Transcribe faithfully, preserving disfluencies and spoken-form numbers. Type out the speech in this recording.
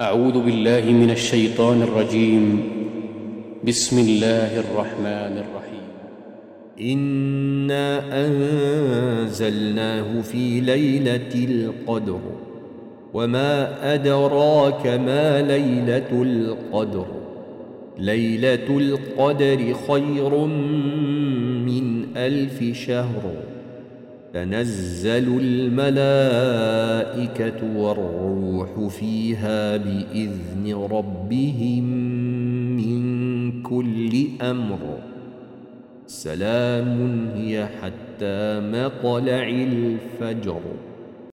أعوذ بالله من الشيطان الرجيم. بسم الله الرحمن الرحيم. إنا أنزلناه في ليلة القدر، وما أدراك ما ليلة القدر. ليلة القدر خير من ألف شهر. تنزل الملائكة والروح فيها بإذن ربهم من كل أمر. سلام هي حتى مطلع الفجر.